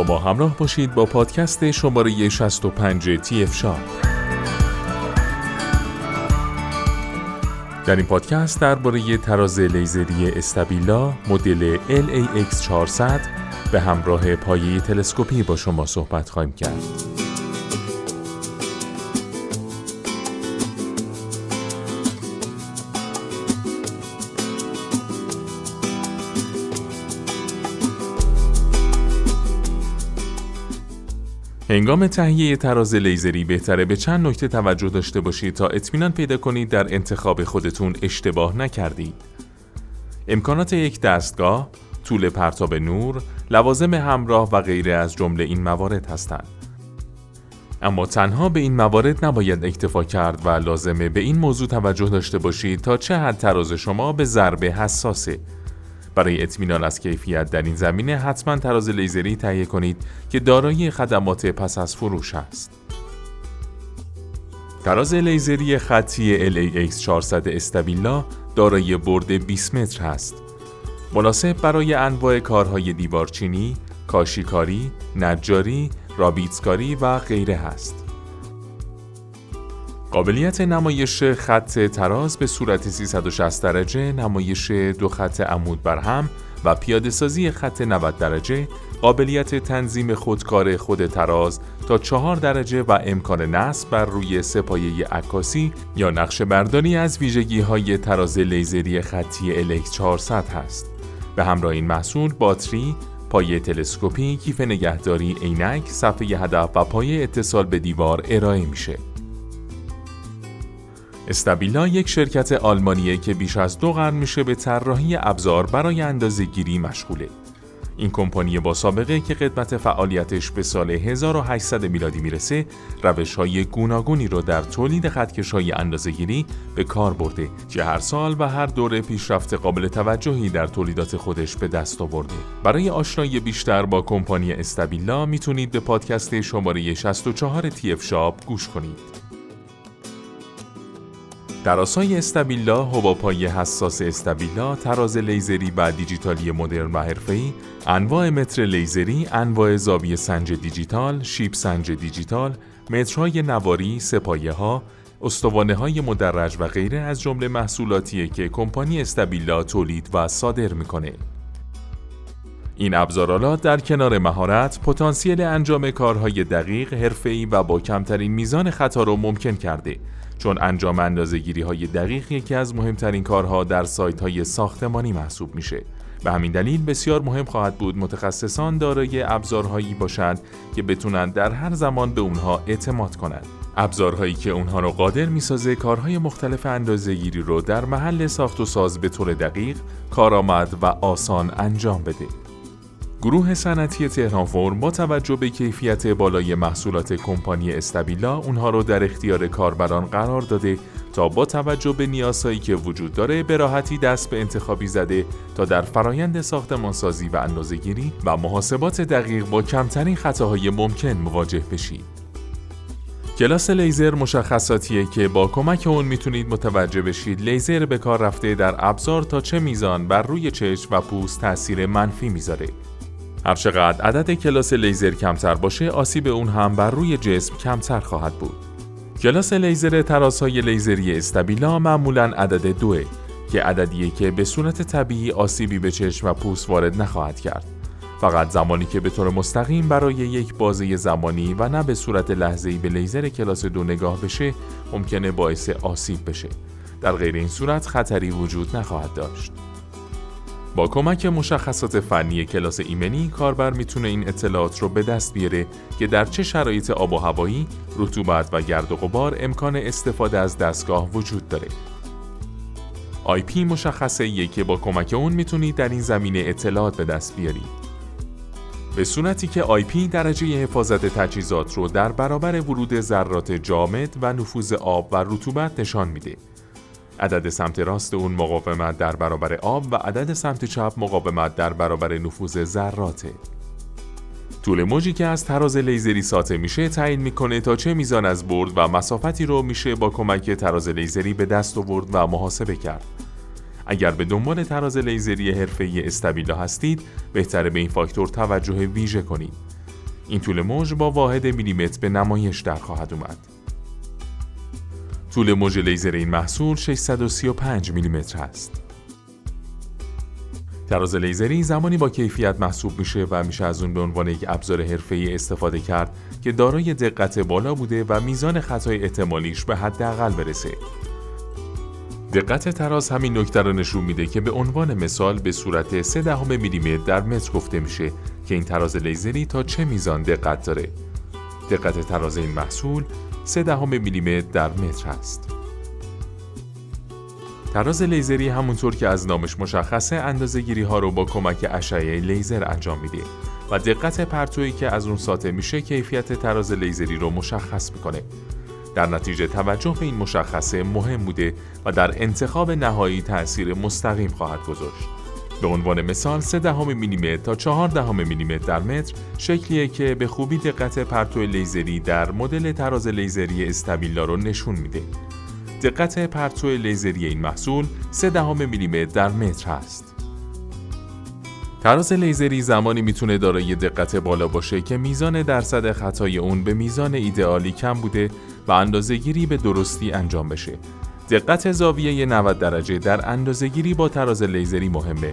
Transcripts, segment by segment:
با ما همراه باشید با پادکست شماره 65 TF Shop. در این پادکست درباره تراز لیزری استبیلا مدل LAX400 به همراه پایه تلسکوپی با شما صحبت خواهیم کرد. هنگام تهیه تراز لیزری بهتره به چند نکته توجه داشته باشید تا اطمینان پیدا کنید در انتخاب خودتون اشتباه نکردید. امکانات یک دستگاه، طول پرتاب نور، لوازم همراه و غیره از جمله این موارد هستند. اما تنها به این موارد نباید اکتفا کرد و لازمه به این موضوع توجه داشته باشید تا چه حد تراز شما به ضرب حساسه. برای اطمینان از کیفیت در این زمینه حتما تراز لیزری تهیه کنید که دارای خدمات پس از فروش است. تراز لیزری خطی LAX400 استبیلا دارای برد 20 متر است. مناسب برای انواع کارهای دیوارچینی، کاشیکاری، نجاری، رابیتسکاری و غیره است. قابلیت نمایش خط تراز به صورت 360 درجه، نمایش دو خط عمود بر هم و پیاده‌سازی خط 90 درجه، قابلیت تنظیم خودکار خود تراز تا 4 درجه و امکان نصب بر روی سه‌پایه عکاسی یا نقش برداری از ویژگی‌های تراز لیزری خطی LAX400 است. به همراه این محصول باتری، پایه تلسکوپی، کیف نگهداری، عینک، صفحه هدف و پایه اتصال به دیوار ارائه میشه. استبیلا یک شرکت آلمانیه که بیش از 2 قرن میشه به طراحی ابزار برای اندازه‌گیری مشغوله. این کمپانی با سابقه که قدمت فعالیتش به سال 1800 میلادی میرسه، روش‌های گوناگونی رو در تولید خطکش‌های اندازه‌گیری به کار برده که هر سال و هر دوره پیشرفت قابل توجهی در تولیدات خودش به دست آورده. برای آشنایی بیشتر با کمپانی استبیلا میتونید به پادکست شماره 64 TF Shop گوش کنید. ترازهای استبیلا، هواپایه حساس استبیلا، تراز لیزری و دیجیتالی مدرن و حرفه‌ای، انواع متر لیزری، انواع زاویه سنج دیجیتال، شیب سنج دیجیتال، مترهای نواری، سه‌پایه‌ها، استوانه‌های مدرج و غیره از جمله محصولاتیه که کمپانی استبیلا تولید و صادر میکنه. این ابزارآلات در کنار مهارت، پتانسیل انجام کارهای دقیق، حرفه‌ای و با کمترین میزان خطا رو ممکن کرده، چون انجام اندازه‌گیری‌های دقیق یکی از مهمترین کارها در سایت‌های ساختمانی محسوب میشه. به همین دلیل بسیار مهم خواهد بود متخصصان دارای ابزارهایی باشند که بتونند در هر زمان به اونها اعتماد کنند. ابزارهایی که اونها رو قادر می‌سازه کارهای مختلف اندازه‌گیری رو در محل ساخت و ساز به طور دقیق، کارآمد و آسان انجام بده. گروه صنعتی تهرانفرم با توجه به کیفیت بالای محصولات کمپانی استبیلا اونها رو در اختیار کاربران قرار داده تا با توجه به نیازهایی که وجود داره به راحتی دست به انتخابی زده تا در فرایند ساختمانسازی و اندازه‌گیری و محاسبات دقیق با کمترین خطاهای ممکن مواجه بشید. کلاس لیزر مشخصاتیه که با کمک اون میتونید متوجه بشید لیزر به کار رفته در ابزار تا چه میزان بر روی چشم و پوست تاثیر منفی میذاره. هرچقدر عدد کلاس لیزر کمتر باشه، آسیب اون هم بر روی جسم کمتر خواهد بود. کلاس لیزر ترازهای لیزری استبیلا معمولاً عدد 2 که عددیه که به صورت طبیعی آسیبی به چشم و پوست وارد نخواهد کرد. فقط زمانی که به طور مستقیم برای یک بازه زمانی و نه به صورت لحظه‌ای به لیزر کلاس 2 نگاه بشه، ممکنه باعث آسیب بشه. در غیر این صورت خطری وجود نخواهد داشت. با کمک مشخصات فنی کلاس ایمنی، کاربر میتونه این اطلاعات رو به دست بیاره که در چه شرایط آب و هوایی، رطوبت و گرد و غبار امکان استفاده از دستگاه وجود داره. IP مشخصه‌ایه که با کمک اون میتونید در این زمینه اطلاعات به دست بیارید. به صورتی که IP درجه حفاظت تجهیزات رو در برابر ورود ذرات جامد و نفوذ آب و رطوبت نشان میده. عدد سمت راست اون مقاومت در برابر آب و عدد سمت چپ مقاومت در برابر نفوذ ذراته. طول موجی که از تراز لیزری ساطع میشه تعیین میکنه تا چه میزان از برد و مسافتی رو میشه با کمک تراز لیزری به دست آورد و محاسبه کرد. اگر به دنبال تراز لیزری حرفه‌ای استبیلا هستید، بهتره به این فاکتور توجه ویژه کنید. این طول موج با واحد میلیمتر به نمایش در خواهد اومد. طول موج لیزر این محصول 635 میلیمتر است. تراز لیزری زمانی با کیفیت محسوب میشه و میشه از اون به عنوان یک ابزار حرفه‌ای استفاده کرد که دارای دقت بالا بوده و میزان خطای احتمالیش به حداقل برسه. دقت تراز همین نکته رو نشون میده که به عنوان مثال به صورت 0.3 میلیمتر در متر گفته میشه که این تراز لیزری تا چه میزان دقت داره. دقت تراز این محصول 0.3 میلیمتر در متر است. تراز لیزری همونطور که از نامش مشخصه اندازه‌گیری ها رو با کمک اشعه لیزر انجام میده و دقت پرتویی که از اون ساطع میشه کیفیت تراز لیزری رو مشخص میکنه. در نتیجه توجه به این مشخصه مهم بوده و در انتخاب نهایی تأثیر مستقیم خواهد گذاشت. به عنوان مثال 0.3 میلیمتر تا 0.4 میلیمتر در متر شکلیه که به خوبی دقت پرتو لیزری در مدل تراز لیزری استبیلا رو نشون میده. دقت پرتو لیزری این محصول 0.3 میلیمتر در متر است. تراز لیزری زمانی میتونه دارای دقت بالا باشه که میزان درصد خطای اون به میزان ایدئالی کم بوده و اندازه‌گیری به درستی انجام بشه. دقت زاویه 90 درجه در اندازه‌گیری با تراز لیزری مهمه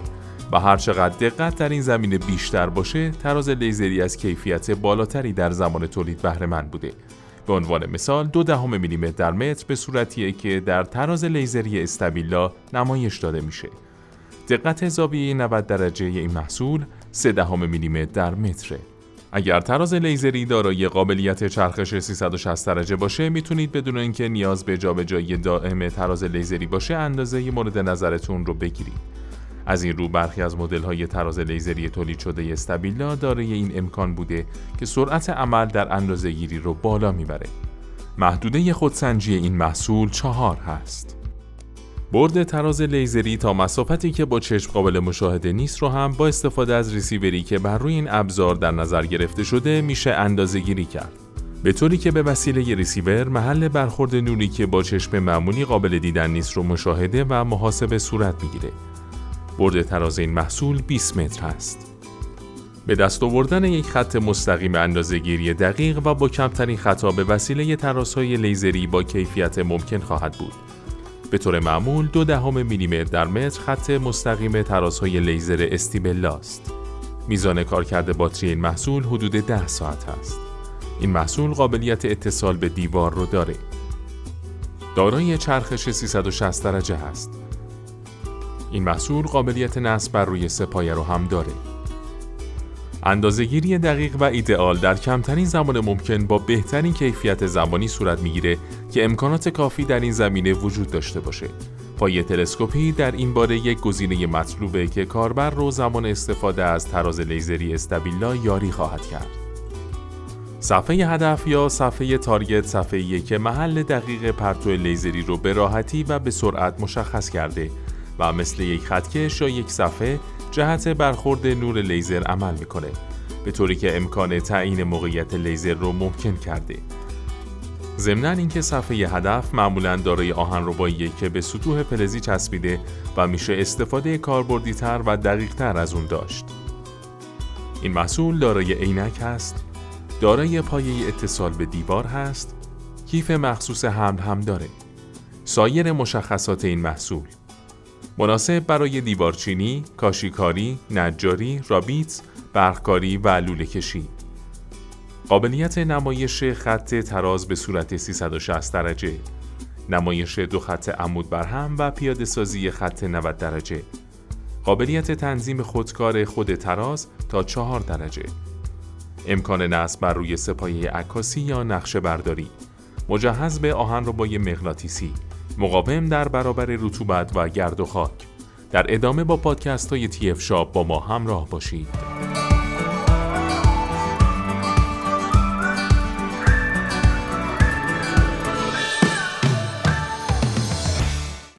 و هرچقدر دقت در این زمینه بیشتر باشه، تراز لیزری از کیفیت بالاتری در زمان تولید بهره‌مند بوده. به عنوان مثال 0.2 میلیمتر در متر به صورتیه که در تراز لیزری استبیلا نمایش داده میشه. دقت زاویه 90 درجه این محصول 0.3 میلیمتر در متره. اگر تراز لیزری دارای قابلیت چرخش 360 درجه باشه میتونید بدون اینکه نیاز به جابجایی دائم تراز لیزری باشه اندازه مورد نظرتون رو بگیرید. از این رو برخی از مدل‌های تراز لیزری تولید شده استبیلا دارای این امکان بوده که سرعت عمل در اندازه‌گیری رو بالا میبره. محدوده خودسنجی این محصول 4 هست. برد تراز لیزری تا مسافتی که با چشم قابل مشاهده نیست رو هم با استفاده از ریسیوری که بر روی این ابزار در نظر گرفته شده میشه اندازه‌گیری کرد. به طوری که به وسیله ریسیور محل برخورد نوری که با چشم معمولی قابل دیدن نیست رو مشاهده و محاسبه صورت میگیره. برد تراز این محصول 20 متر است. به دست آوردن یک خط مستقیم اندازه‌گیری دقیق و با کمترین خطا به وسیله ترازهای لیزری با کیفیت ممکن خواهد بود. به طور معمول 0.2 میلیمتر در متر خط مستقیم ترازهای لیزر استبیلا است. میزان کارکرد باتری این محصول حدود 10 ساعت است. این محصول قابلیت اتصال به دیوار رو داره. دارای چرخش 360 درجه است. این محصول قابلیت نصب بر روی سه‌پایه رو هم داره. اندازه‌گیری دقیق و ایدئال در کمترین زمان ممکن با بهترین کیفیت زمانی صورت میگیره که امکانات کافی در این زمینه وجود داشته باشه. پایه تلسکوپی در این باره یک گزینه مطلوبه که کاربر رو زمان استفاده از تراز لیزری استبیلا یاری خواهد کرد. صفحه هدف یا صفحه تارگت صفحه‌ایه که محل دقیق پرتو لیزری رو به راحتی و به سرعت مشخص کرده و مثل یک خطکش یا یک صفحه جهت برخورد نور لیزر عمل میکنه، به طوری که امکان تعیین موقعیت لیزر رو ممکن کرده. ضمناً اینکه صفحه هدف معمولاً دارای آهنرباییه که به سطوح فلزی چسبیده و میشه استفاده کاربردی‌تر و دقیق‌تر از اون داشت. این محصول دارای عینک هست، دارای پایه اتصال به دیوار هست، کیف مخصوص حمل هم داره. سایر مشخصات این محصول مناسب برای دیوارچینی، کاشیکاری، نجاری، رابیت، برقکاری و لوله‌کشی. قابلیت نمایش خط تراز به صورت 360 درجه، نمایش دو خط عمود بر هم و پیاده سازی خط 90 درجه. قابلیت تنظیم خودکار خود تراز تا 4 درجه. امکان نصب بر روی سه‌پایه عکاسی یا نقشه برداری. مجهز به آهنربای مغناطیسی. مقاوم در برابر رطوبت و گرد و خاک. در ادامه با پادکست های TF Shop با ما همراه باشید.